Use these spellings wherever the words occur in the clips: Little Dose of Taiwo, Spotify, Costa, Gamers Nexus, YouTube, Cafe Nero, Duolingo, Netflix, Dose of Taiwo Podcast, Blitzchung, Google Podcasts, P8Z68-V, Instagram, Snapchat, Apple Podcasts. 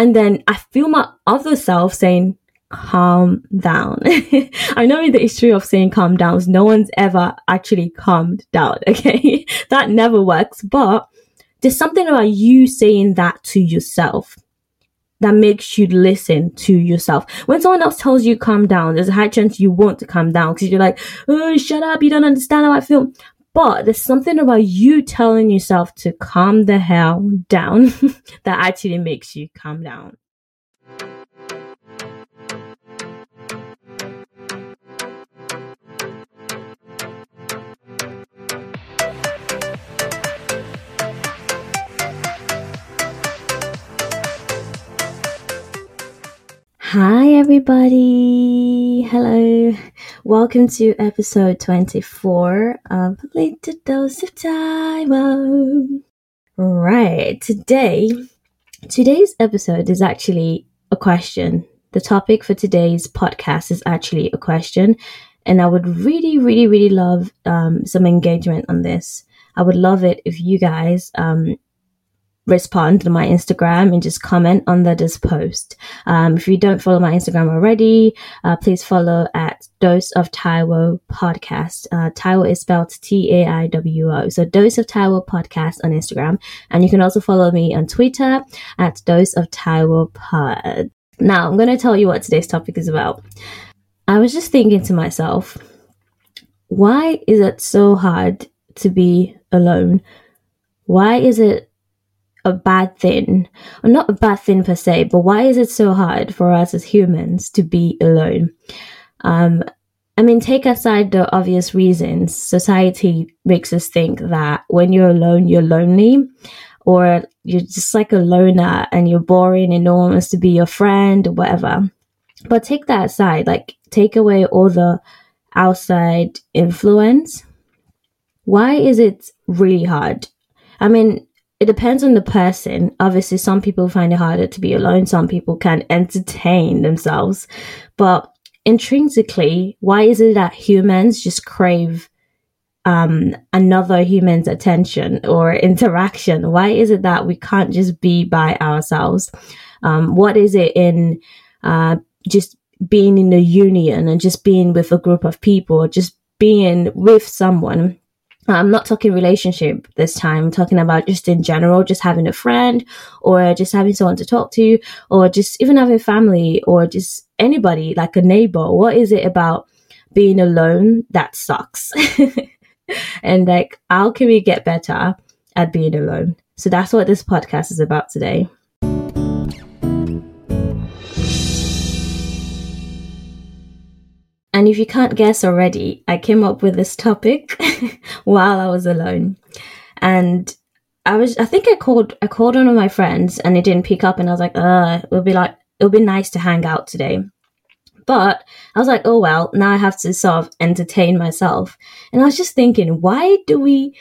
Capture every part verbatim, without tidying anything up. And then I feel my other self saying, calm down. I know in the history of saying calm downs, no one's ever actually calmed down. Okay. That never works. But there's something about you saying that to yourself that makes you listen to yourself. When someone else tells you calm down, there's a high chance you want to calm down because you're like, oh, shut up. You don't understand how I feel. But there's something about you telling yourself to calm the hell down that actually makes you calm down. Hi everybody, hello, welcome to episode twenty-four of Little Dose of Taiwo. Right, today, today's episode is actually a question. The topic for today's podcast is actually a question, and I would really, really, really love um, some engagement on this. I would love it if you guys um, respond to my Instagram and just comment under this post. Um, if you don't follow my Instagram already, uh, please follow at Dose of Taiwo Podcast. Uh, Taiwo is spelled T A I W O. So Dose of Taiwo Podcast on Instagram. And you can also follow me on Twitter at Dose of Taiwo Pod. Now, I'm going to tell you what today's topic is about. I was just thinking to myself, why is it so hard to be alone? Why is it a bad thing, or not a bad thing per se, but why is it so hard for us as humans to be alone? Um, I mean, take aside the obvious reasons. Society makes us think that when you're alone, you're lonely, or you're just like a loner and you're boring and no one wants to be your friend or whatever. But take that aside, like take away all the outside influence. Why is it really hard? I mean, it depends on the person. Obviously, some people find it harder to be alone. Some people can entertain themselves. But intrinsically, why is it that humans just crave um, another human's attention or interaction? Why is it that we can't just be by ourselves? Um, what is it in uh, just being in a union and just being with a group of people, just being with someone? I'm not talking relationship this time. I'm talking about just in general, just having a friend or just having someone to talk to, or just even having family, or just anybody, like a neighbor. What is it about being alone that sucks? And like, how can we get better at being alone? So that's what this podcast is about today. And if you can't guess already, I came up with this topic while I was alone. And I was, I think I called, I called one of my friends and it didn't pick up. And I was like, uh, it'll be like, it'll be nice to hang out today. But I was like, oh, well, now I have to sort of entertain myself. And I was just thinking, why do we,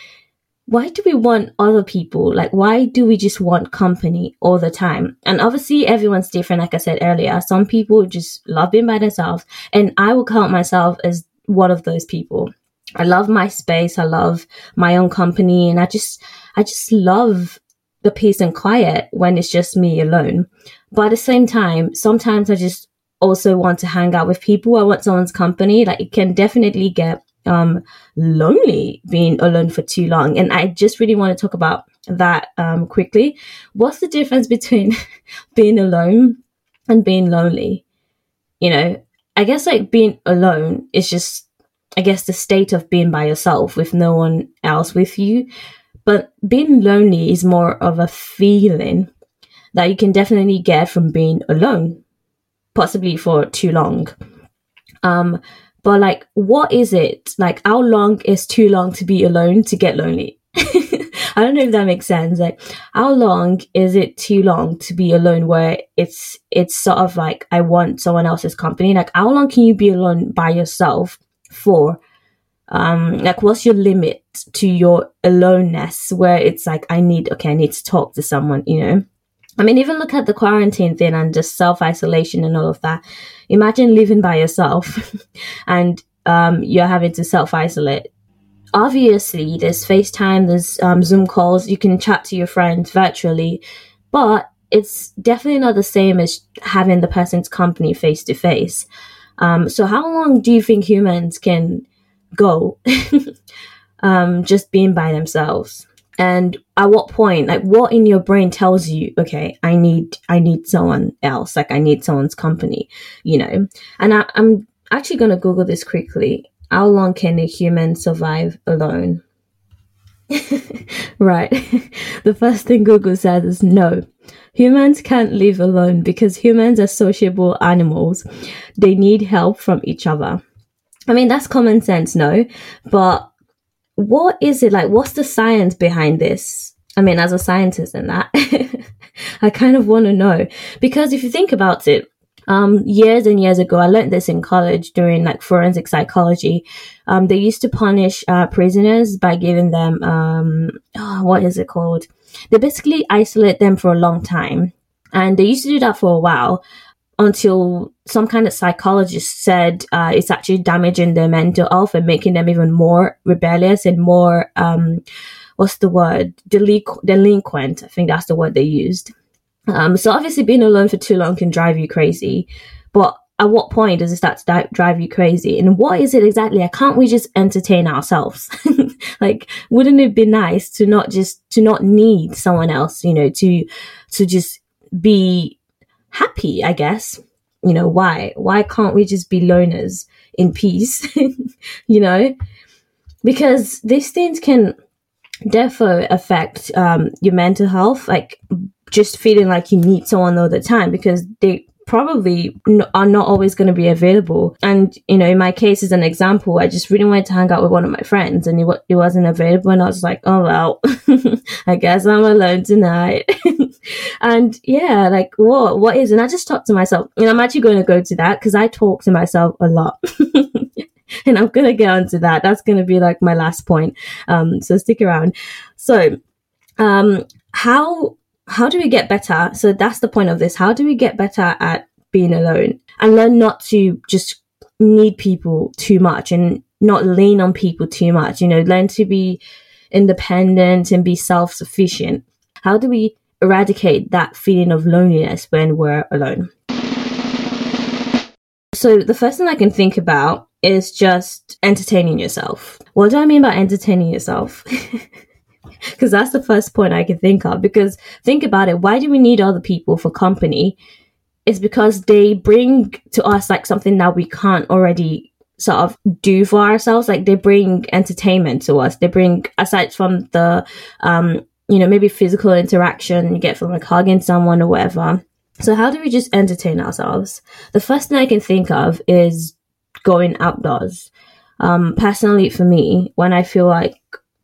why do we want other people? Like, why do we just want company all the time? And obviously everyone's different. Like I said earlier, some people just love being by themselves, and I will count myself as one of those people. I love my space. I love my own company. And I just, I just love the peace and quiet when it's just me alone. But at the same time, sometimes I just also want to hang out with people. I want someone's company. Like, it can definitely get um lonely being alone for too long, and I just really want to talk about that um quickly. What's the difference between being alone and being lonely? You know, I guess like being alone is just, I guess, the state of being by yourself with no one else with you, but being lonely is more of a feeling that you can definitely get from being alone, possibly for too long. um But like, what is it? Like, how long is too long to be alone to get lonely? I don't know if that makes sense. Like, how long is it too long to be alone where it's, it's sort of like, I want someone else's company? Like, how long can you be alone by yourself for? Um, like, what's your limit to your aloneness where it's like, I need, okay, I need to talk to someone, you know? I mean, even look at the quarantine thing and just self-isolation and all of that. Imagine living by yourself and um, you're having to self-isolate. Obviously, there's FaceTime, there's um, Zoom calls. You can chat to your friends virtually. But it's definitely not the same as having the person's company face to face. Um, so how long do you think humans can go um, just being by themselves? And at what point, like what in your brain tells you, okay, I need, I need someone else. Like I need someone's company, you know? And I, I'm actually going to Google this quickly. How long can a human survive alone? Right. The first thing Google says is no. Humans can't live alone because humans are sociable animals. They need help from each other. I mean, that's common sense, no? But what is it like? What's the science behind this? I mean, as a scientist and that, I kind of want to know. Because if you think about it, um, years and years ago, I learned this in college during like forensic psychology. Um, they used to punish uh, prisoners by giving them, um, oh, what is it called? They basically isolate them for a long time. And they used to do that for a while until some kind of psychologist said uh, it's actually damaging their mental health and making them even more rebellious and more, um, what's the word? Delinqu- delinquent. I think that's the word they used. Um, so obviously being alone for too long can drive you crazy. But at what point does it start to di- drive you crazy? And what is it exactly? Can't we just entertain ourselves? Like, wouldn't it be nice to not just, to not need someone else, you know, to, to just be happy, I guess? You know, why? Why can't we just be loners in peace? You know, because these things can therefore affect, um, your mental health. Like, just feeling like you need someone all the time because they probably n- are not always going to be available. And, you know, in my case, as an example, I just really wanted to hang out with one of my friends and it, w- it wasn't available. And I was like, oh, well, I guess I'm alone tonight. And yeah, like, what, what is, and I just talked to myself, and I'm actually going to go to that because I talk to myself a lot. And I'm going to get onto that. That's going to be like my last point. Um, so stick around. So, um, how, How do we get better? So that's the point of this. How do we get better at being alone and learn not to just need people too much and not lean on people too much? You know, learn to be independent and be self-sufficient. How do we eradicate that feeling of loneliness when we're alone? So the first thing I can think about is just entertaining yourself. What do I mean by entertaining yourself? Because that's the first point I can think of. Because think about it, why do we need other people for company? It's because they bring to us like something that we can't already sort of do for ourselves. Like they bring entertainment to us. They bring, aside from the, um, you know, maybe physical interaction you get from like hugging someone or whatever. So how do we just entertain ourselves? The first thing I can think of is going outdoors. Um, personally, for me, when I feel like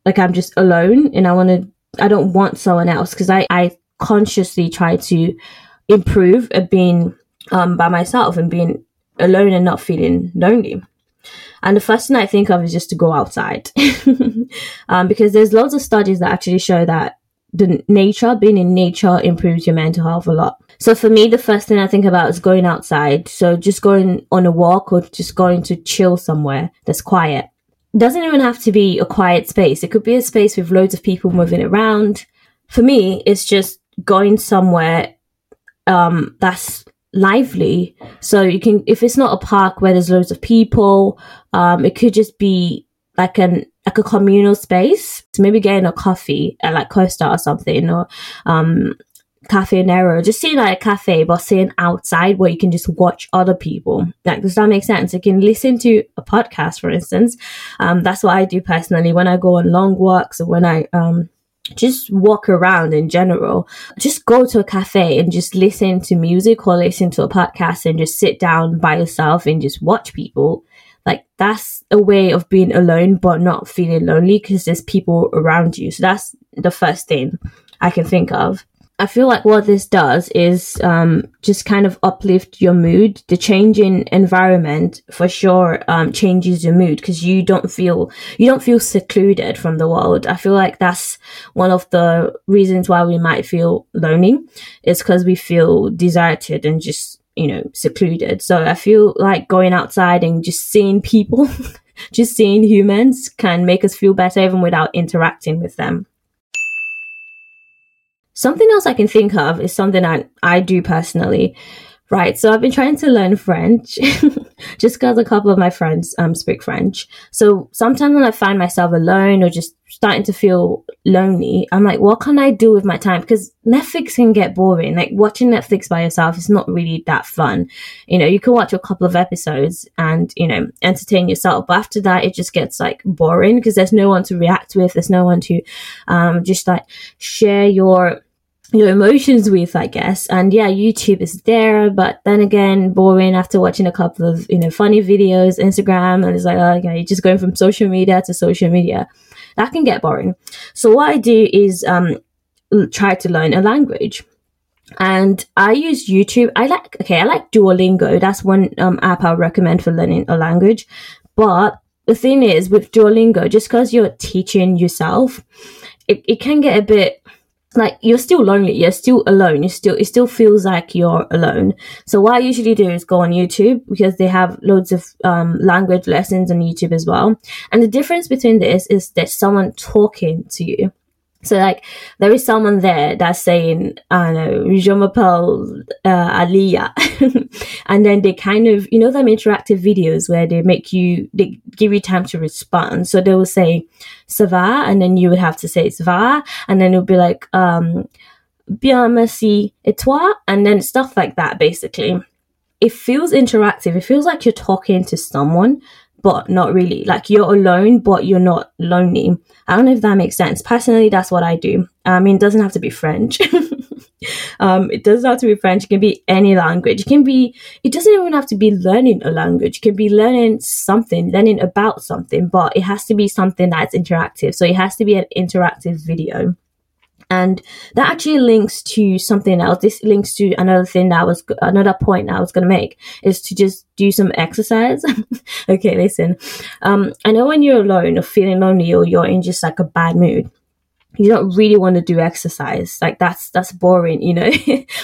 Like I'm just alone and I want to, I don't want someone else because I, I consciously try to improve at being um, by myself and being alone and not feeling lonely. And the first thing I think of is just to go outside um, because there's lots of studies that actually show that the nature, being in nature improves your mental health a lot. So for me, the first thing I think about is going outside. So just going on a walk or just going to chill somewhere that's quiet. Doesn't even have to be a quiet space. It could be a space with loads of people moving around. For me, it's just going somewhere um, that's lively. So you can, if it's not a park where there's loads of people, um, it could just be like an like a communal space. So maybe getting a coffee at like Costa or something, or um, Cafe Nero. Just seeing like a cafe, but seeing outside where you can just watch other people. Like, does that make sense? You can listen to a podcast, for instance. Um, that's what I do personally when I go on long walks or when I um just walk around in general. Just go to a cafe and just listen to music or listen to a podcast and just sit down by yourself and just watch people. Like, that's a way of being alone but not feeling lonely because there's people around you. So that's the first thing I can think of. I feel like what this does is um, just kind of uplift your mood. The changing environment for sure um, changes your mood because you don't feel you don't feel secluded from the world. I feel like that's one of the reasons why we might feel lonely. It's because we feel deserted and just, you know, secluded. So I feel like going outside and just seeing people, just seeing humans can make us feel better even without interacting with them. Something else I can think of is something I, I do personally, right? So I've been trying to learn French just because a couple of my friends um speak French. So sometimes when I find myself alone or just starting to feel lonely, I'm like, what can I do with my time? Because Netflix can get boring. Like watching Netflix by yourself is not really that fun. You know, you can watch a couple of episodes and, you know, entertain yourself. But after that, it just gets like boring because there's no one to react with. There's no one to um just like share your your emotions with, I guess. And yeah, YouTube is there, but then again, boring after watching a couple of, you know, funny videos, Instagram, and it's like, oh, you know, you're just going from social media to social media. That can get boring. So what I do is um try to learn a language. And I use YouTube. I like, okay, I like Duolingo. That's one um app I'll recommend for learning a language. But the thing is with Duolingo, just because you're teaching yourself, it, it can get a bit... like you're still lonely, you're still alone, you still it still feels like you're alone. So what I usually do is go on YouTube because they have loads of um language lessons on YouTube as well. And the difference between this is there's someone talking to you. So like there is someone there that's saying, I don't know, je m'appelle uh, Aliyah. And then they kind of, you know, them interactive videos where they make you, they give you time to respond. So they will say, ça va? And then you would have to say, ça va? And then it'll be like, um, bien, merci, et toi? And then stuff like that, basically. It feels interactive. It feels like you're talking to someone, but not really. Like you're alone, but you're not lonely. I don't know if that makes sense. Personally, that's what I do. I mean, it doesn't have to be French. um, it doesn't have to be French. It can be any language. It can be, it doesn't even have to be learning a language. It can be learning something, learning about something, but it has to be something that's interactive. So it has to be an interactive video. And that actually links to something else. This links to another thing that I was, another point that I was going to make is to just do some exercise. Okay, listen. Um, I know when you're alone or feeling lonely or you're in just like a bad mood, you don't really want to do exercise. Like that's, that's boring, you know,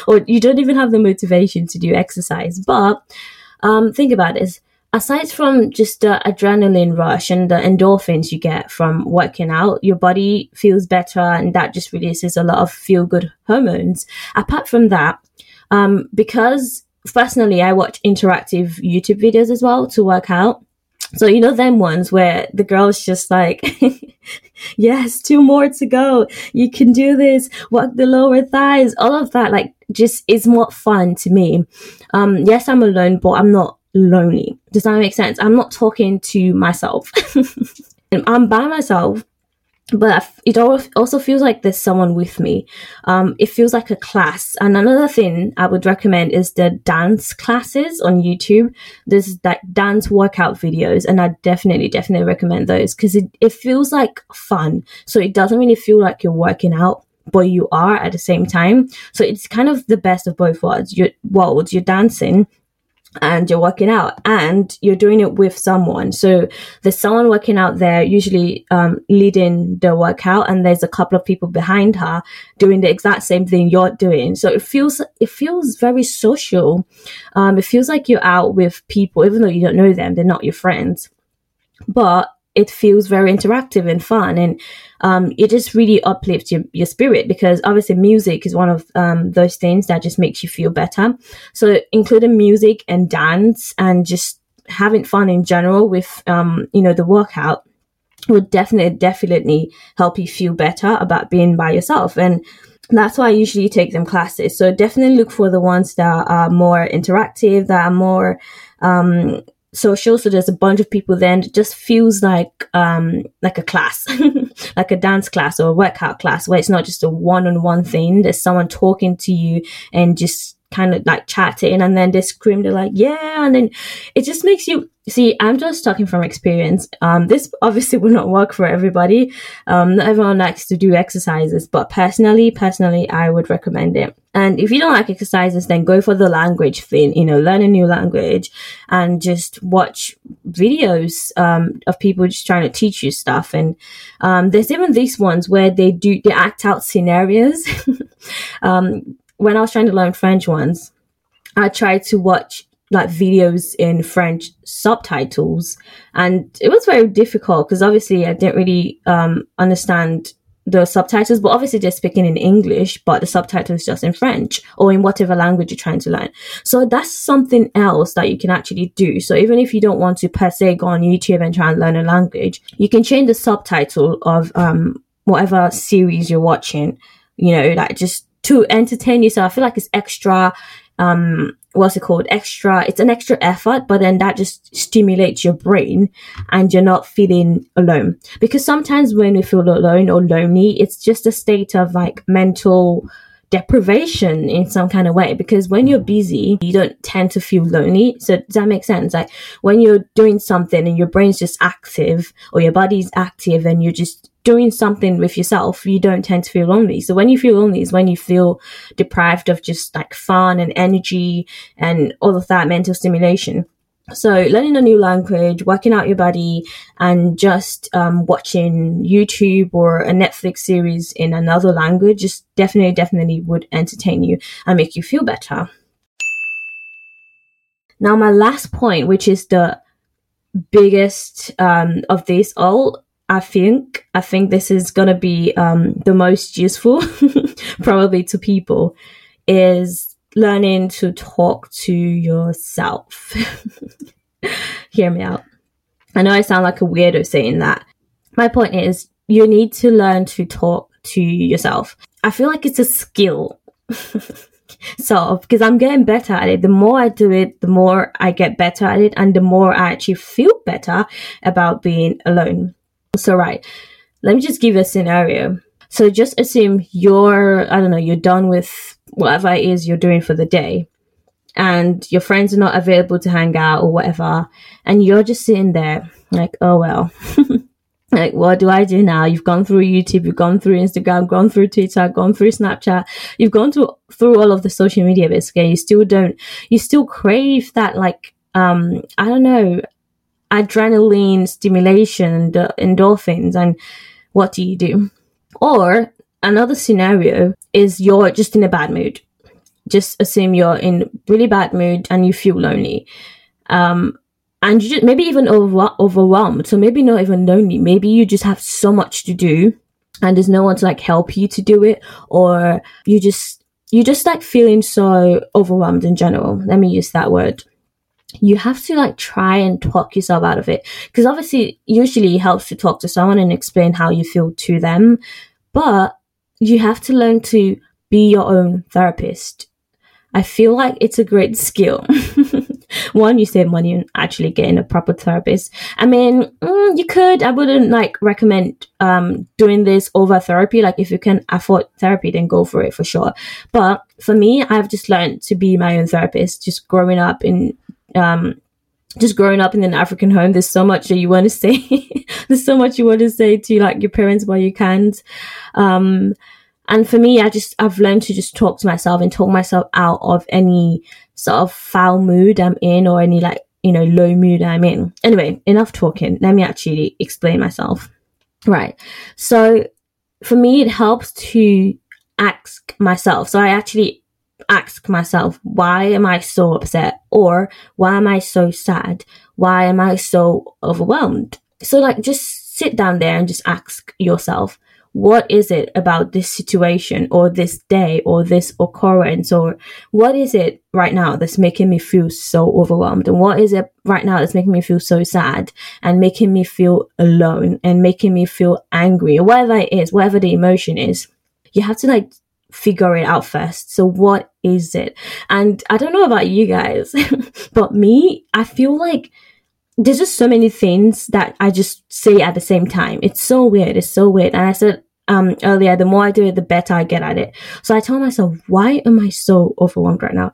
or you don't even have the motivation to do exercise. But, um, think about this. Aside from just the adrenaline rush and the endorphins you get from working out, your body feels better and that just releases a lot of feel-good hormones. Apart from that, um, because personally I watch interactive YouTube videos as well to work out. So, you know, them ones where the girl's just like, yes, two more to go. You can do this. Work the lower thighs. All of that, like, just is more fun to me. Um, yes, I'm alone, but I'm not lonely. Does that make sense? I'm not talking to myself. I'm by myself, but it also feels like there's someone with me. Um, it feels like a class. And another thing I would recommend is the dance classes on YouTube. There's like dance workout videos, and I definitely, definitely recommend those because it, it feels like fun. So it doesn't really feel like you're working out, but you are at the same time. So it's kind of the best of both worlds. You're, worlds, you're dancing, and you're working out, and you're doing it with someone. So there's someone working out there, usually um leading the workout, and there's a couple of people behind her doing the exact same thing you're doing. So it feels it feels very social. Um it feels like you're out with people, even though you don't know them, they're not your friends. But it feels very interactive and fun, and um, it just really uplifts your, your spirit, because obviously music is one of um, those things that just makes you feel better. So including music and dance and just having fun in general with, um, you know, the workout would definitely, definitely help you feel better about being by yourself. And that's why I usually take them classes. So definitely look for the ones that are more interactive, that are more... Um, social. So there's a bunch of people there, and it just feels like um like a class, like a dance class or a workout class, where it's not just a one-on-one thing. There's someone talking to you and just kind of like chatting, and then they scream, they're like, yeah, and then it just makes you see. I'm just talking from experience. Um this obviously will not work for everybody. Um not everyone likes to do exercises, but personally personally I would recommend it. And if you don't like exercises, then go for the language thing, you know, learn a new language and just watch videos um of people just trying to teach you stuff. And um there's even these ones where they do they act out scenarios. um When I was trying to learn French once, I tried to watch like videos in French subtitles, and it was very difficult because obviously I didn't really um understand the subtitles, but obviously they're speaking in English, but the subtitles just in French or in whatever language you're trying to learn. So that's something else that you can actually do. So even if you don't want to per se go on YouTube and try and learn a language, you can change the subtitle of um whatever series you're watching, you know, like just to entertain yourself. I feel like it's extra, um what's it called, extra, it's an extra effort, but then that just stimulates your brain and you're not feeling alone. Because sometimes when we feel alone or lonely, it's just a state of like mental deprivation in some kind of way, because when you're busy you don't tend to feel lonely. So does that make sense? Like when you're doing something and your brain's just active or your body's active and you're just doing something with yourself, you don't tend to feel lonely. So when you feel lonely is when you feel deprived of just like fun and energy and all of that mental stimulation. So learning a new language, working out your body, and just um watching YouTube or a Netflix series in another language just definitely, definitely would entertain you and make you feel better. Now my last point, which is the biggest um of these all, I think, I think this is going to be um the most useful probably to people, is learning to talk to yourself. Hear me out. I know I sound like a weirdo saying that. My point is you need to learn to talk to yourself. I feel like it's a skill. So, because I'm getting better at it. The more I do it, the more I get better at it, and the more I actually feel better about being alone. So, right, let me just give you a scenario. So just assume you're, I don't know, you're done with whatever it is you're doing for the day and your friends are not available to hang out or whatever, and you're just sitting there like, oh well, like what do I do now? You've gone through YouTube, you've gone through Instagram, gone through Twitter, gone through Snapchat, you've gone through through all of the social media basically. You still don't, you still crave that like, um, I don't know, adrenaline stimulation and uh, endorphins, and what do you do? Or another scenario is you're just in a bad mood. Just assume you're in really bad mood and you feel lonely. Um, and you just, maybe even over- overwhelmed. So maybe not even lonely. Maybe you just have so much to do and there's no one to like help you to do it. Or you just, you just like feeling so overwhelmed in general. Let me use that word. You have to like try and talk yourself out of it, because obviously usually it helps to talk to someone and explain how you feel to them, but you have to learn to be your own therapist. I feel like it's a great skill. One, you save money on actually getting a proper therapist. I mean, mm, you could, I wouldn't like recommend um doing this over therapy. Like if you can afford therapy, then go for it for sure. But for me, I've just learned to be my own therapist, just growing up in um just growing up in an African home. There's so much that you want to say. There's so much you want to say to like your parents, but you can't. Um and for me, I just I've learned to just talk to myself and talk myself out of any sort of foul mood I'm in or any like, you know, low mood I'm in. Anyway, enough talking. Let me actually explain myself. Right. So for me, it helps to ask myself. So I actually ask myself, why am I so upset, or why am I so sad, why am I so overwhelmed? So like just sit down there and just ask yourself, what is it about this situation or this day or this occurrence, or what is it right now that's making me feel so overwhelmed, and what is it right now that's making me feel so sad and making me feel alone and making me feel angry, or whatever it is, whatever the emotion is. You have to like figure it out first. So what is it? And I don't know about you guys, but me, I feel like there's just so many things that I just say at the same time. It's so weird. It's so weird. And I said um earlier, the more I do it, the better I get at it. So I tell myself, why am I so overwhelmed right now?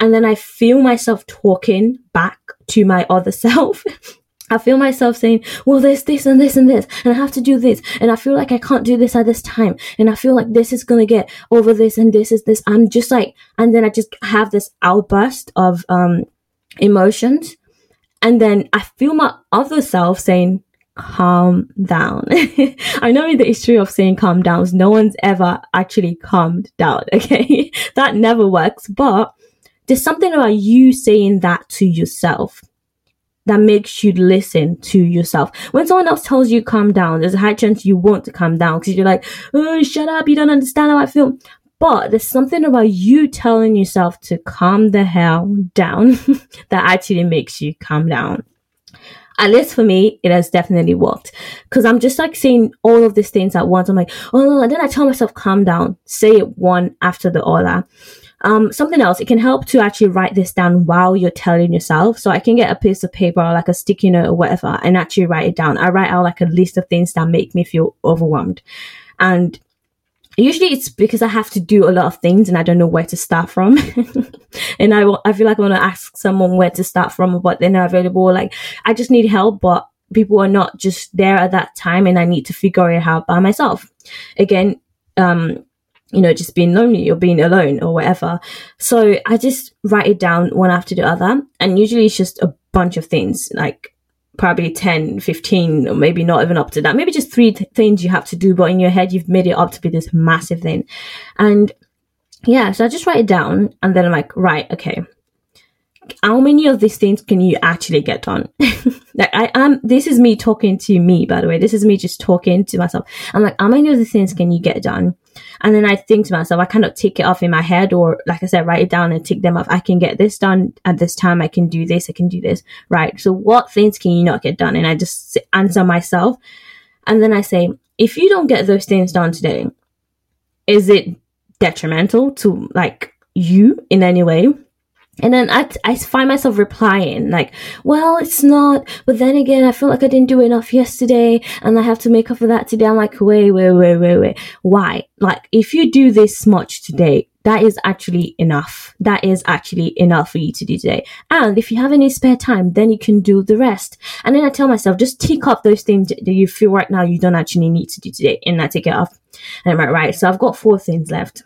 And then I feel myself talking back to my other self. I feel myself saying, well, there's this and this and this, and I have to do this, and I feel like I can't do this at this time, and I feel like this is going to get over this, and this is this. I'm just like, and then I just have this outburst of um emotions. And then I feel my other self saying, calm down. I know in the history of saying calm down, no one's ever actually calmed down. Okay, that never works. But there's something about you saying that to yourself that makes you listen to yourself. When someone else tells you calm down, there's a high chance you won't calm down because you're like, oh, shut up, you don't understand how I feel. But there's something about you telling yourself to calm the hell down that actually makes you calm down. At least for me, it has definitely worked. Because I'm just like saying all of these things at once. I'm like, oh, no, and then I tell myself, calm down. Say it one after the other. Um, something else, it can help to actually write this down while you're telling yourself. So I can get a piece of paper or like a sticky note or whatever and actually write it down. I write out like a list of things that make me feel overwhelmed. And usually it's because I have to do a lot of things and I don't know where to start from. And I, I feel like I want to ask someone where to start from, but they're not available. Like, I just need help, but people are not just there at that time and I need to figure it out by myself. Again, um, you know, just being lonely or being alone or whatever. So I just write it down one after the other. And usually it's just a bunch of things, like probably ten, fifteen, or maybe not even up to that. Maybe just three th- things you have to do, but in your head, you've made it up to be this massive thing. And yeah, so I just write it down and then I'm like, right, okay, how many of these things can you actually get done? Like, I am, this is me talking to me, by the way. This is me just talking to myself. I'm like, how many of these things can you get done? And then I think to myself, I cannot take it off in my head, or like I said, write it down and tick them off. I can get this done at this time. I can do this. I can do this. Right. So what things can you not get done? And I just answer myself. And then I say, if you don't get those things done today, is it detrimental to like you in any way? And then I, I find myself replying like, well, it's not. But then again, I feel like I didn't do enough yesterday and I have to make up for that today. I'm like, wait, wait, wait, wait, wait. Why? Like, if you do this much today, that is actually enough. That is actually enough for you to do today. And if you have any spare time, then you can do the rest. And then I tell myself, just tick off those things that you feel right now you don't actually need to do today. And I take it off. And I'm like, right, so I've got four things left.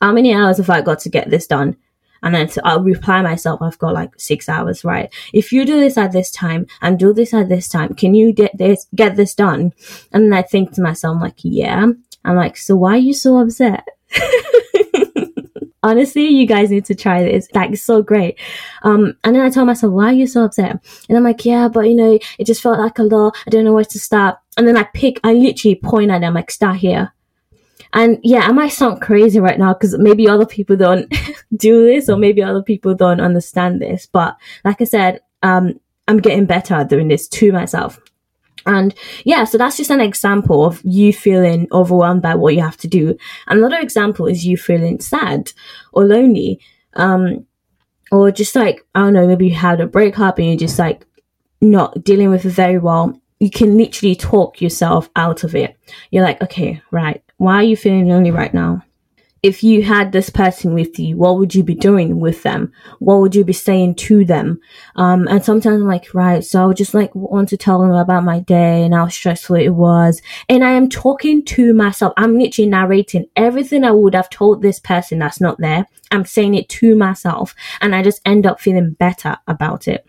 How many hours have I got to get this done? And then I'll reply myself, I've got like six hours, right? If you do this at this time and do this at this time, can you get this, get this done? And then I think to myself, I'm like, yeah. I'm like, so why are you so upset? Honestly, you guys need to try this. Like, it's so great. Um, and then I tell myself, why are you so upset? And I'm like, yeah, but you know, it just felt like a lot. I don't know where to start. And then I pick, I literally point at them, like, start here. And yeah, I might sound crazy right now because maybe other people don't do this, or maybe other people don't understand this. But like I said, um, I'm getting better at doing this to myself. And yeah, so that's just an example of you feeling overwhelmed by what you have to do. Another example is you feeling sad or lonely, um, or just like, I don't know, maybe you had a breakup and you're just like not dealing with it very well. You can literally talk yourself out of it. You're like, okay, right. Why are you feeling lonely right now? If you had this person with you, what would you be doing with them? What would you be saying to them? Um, and sometimes I'm like, right, so I would just like want to tell them about my day and how stressful it was. And I am talking to myself. I'm literally narrating everything I would have told this person that's not there. I'm saying it to myself, and I just end up feeling better about it.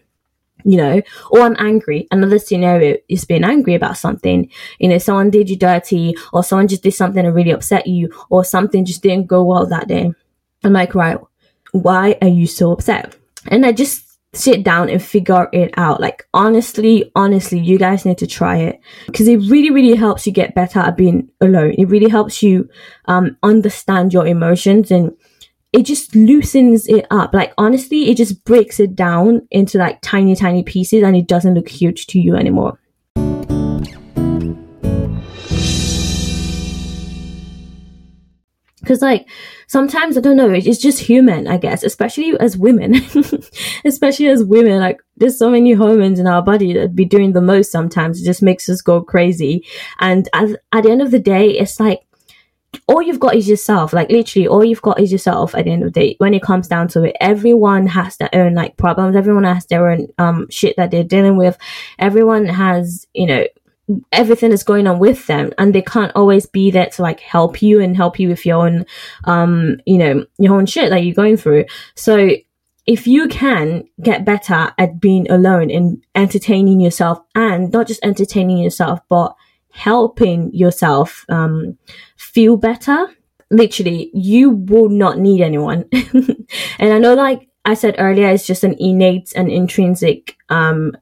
You know, or I'm angry. Another scenario is being angry about something. You know, someone did you dirty, or someone just did something that really upset you, or something just didn't go well that day. I'm like, right, why are you so upset? And I just sit down and figure it out. Like, honestly, honestly, you guys need to try it, because it really, really helps you get better at being alone. It really helps you um, understand your emotions, and it just loosens it up. Like, honestly, it just breaks it down into like tiny, tiny pieces, and it doesn't look huge to you anymore. Because like, sometimes, I don't know, it's just human, I guess, especially as women, especially as women, like there's so many hormones in our body that be doing the most sometimes. It just makes us go crazy. And as, at the end of the day, it's like, all you've got is yourself. Like, literally all you've got is yourself at the end of the day. When it comes down to it, everyone has their own like problems. Everyone has their own um shit that they're dealing with. Everyone has, you know, everything that's going on with them, and they can't always be there to like help you and help you with your own um you know, your own shit that you're going through. So if you can get better at being alone and entertaining yourself, and not just entertaining yourself, but helping yourself um feel better, literally you will not need anyone. And I know, like, I said earlier, it's just an innate and intrinsic um,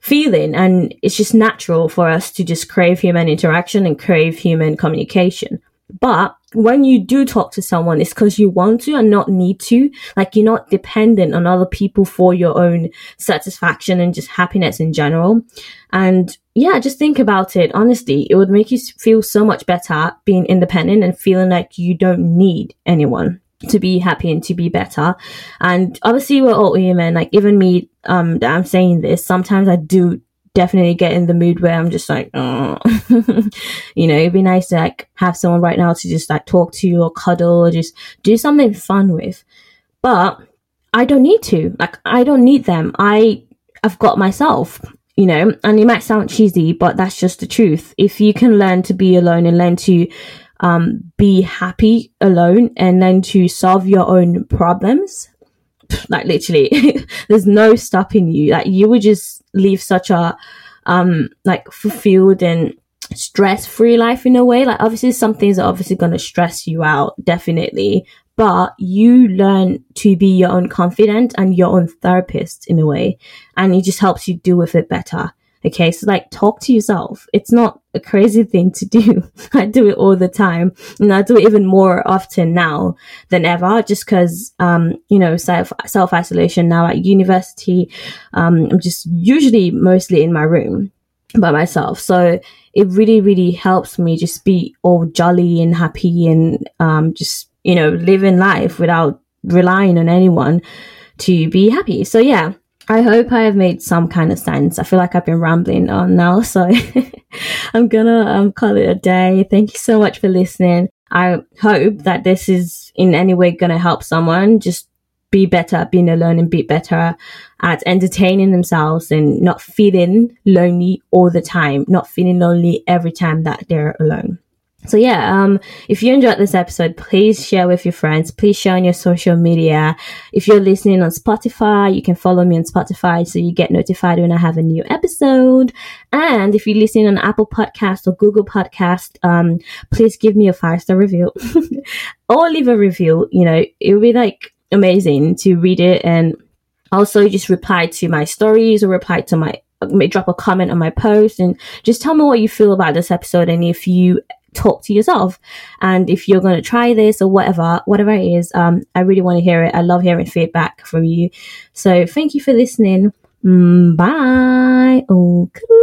feeling, and it's just natural for us to just crave human interaction and crave human communication. But when you do talk to someone, it's because you want to and not need to. Like, you're not dependent on other people for your own satisfaction and just happiness in general. And yeah, just think about it. Honestly, it would make you feel so much better being independent and feeling like you don't need anyone to be happy and to be better. And obviously, we're all human. Like, even me, um, that I'm saying this, sometimes I do definitely get in the mood where I'm just like, oh. You know, it'd be nice to like have someone right now to just like talk to you or cuddle or just do something fun with. But I don't need to. Like, I don't need them. I, I've got myself, you know. And it might sound cheesy, but that's just the truth. If you can learn to be alone and learn to um be happy alone and learn to solve your own problems, like literally there's no stopping you. Like, you would just live such a um like fulfilled and stress-free life in a way. Like, obviously some things are obviously going to stress you out, definitely, but you learn to be your own confidant and your own therapist in a way, and it just helps you deal with it better. Okay, so like, talk to yourself. It's not a crazy thing to do. I do it all the time, and I do it even more often now than ever, just because, um, you know, self self isolation now at university. Um, I'm just usually mostly in my room by myself, so it really, really helps me just be all jolly and happy and um, just, you know, living life without relying on anyone to be happy. So yeah. I hope I have made some kind of sense. I feel like I've been rambling on now, so I'm gonna um, call it a day. Thank you so much for listening. I hope that this is in any way gonna help someone just be better at being alone and be better at entertaining themselves and not feeling lonely all the time, not feeling lonely every time that they're alone. So yeah, um, if you enjoyed this episode, please share with your friends. Please share on your social media. If you're listening on Spotify, you can follow me on Spotify so you get notified when I have a new episode. And if you're listening on Apple Podcasts or Google Podcasts, um, please give me a five-star review or leave a review. You know, it would be like amazing to read it. And also just reply to my stories or reply to my, drop a comment on my post and just tell me what you feel about this episode. And if you talk to yourself, and if you're going to try this or whatever whatever it is, um I really want to hear it. I love hearing feedback from you. So thank you for listening. Mm, bye. Okay.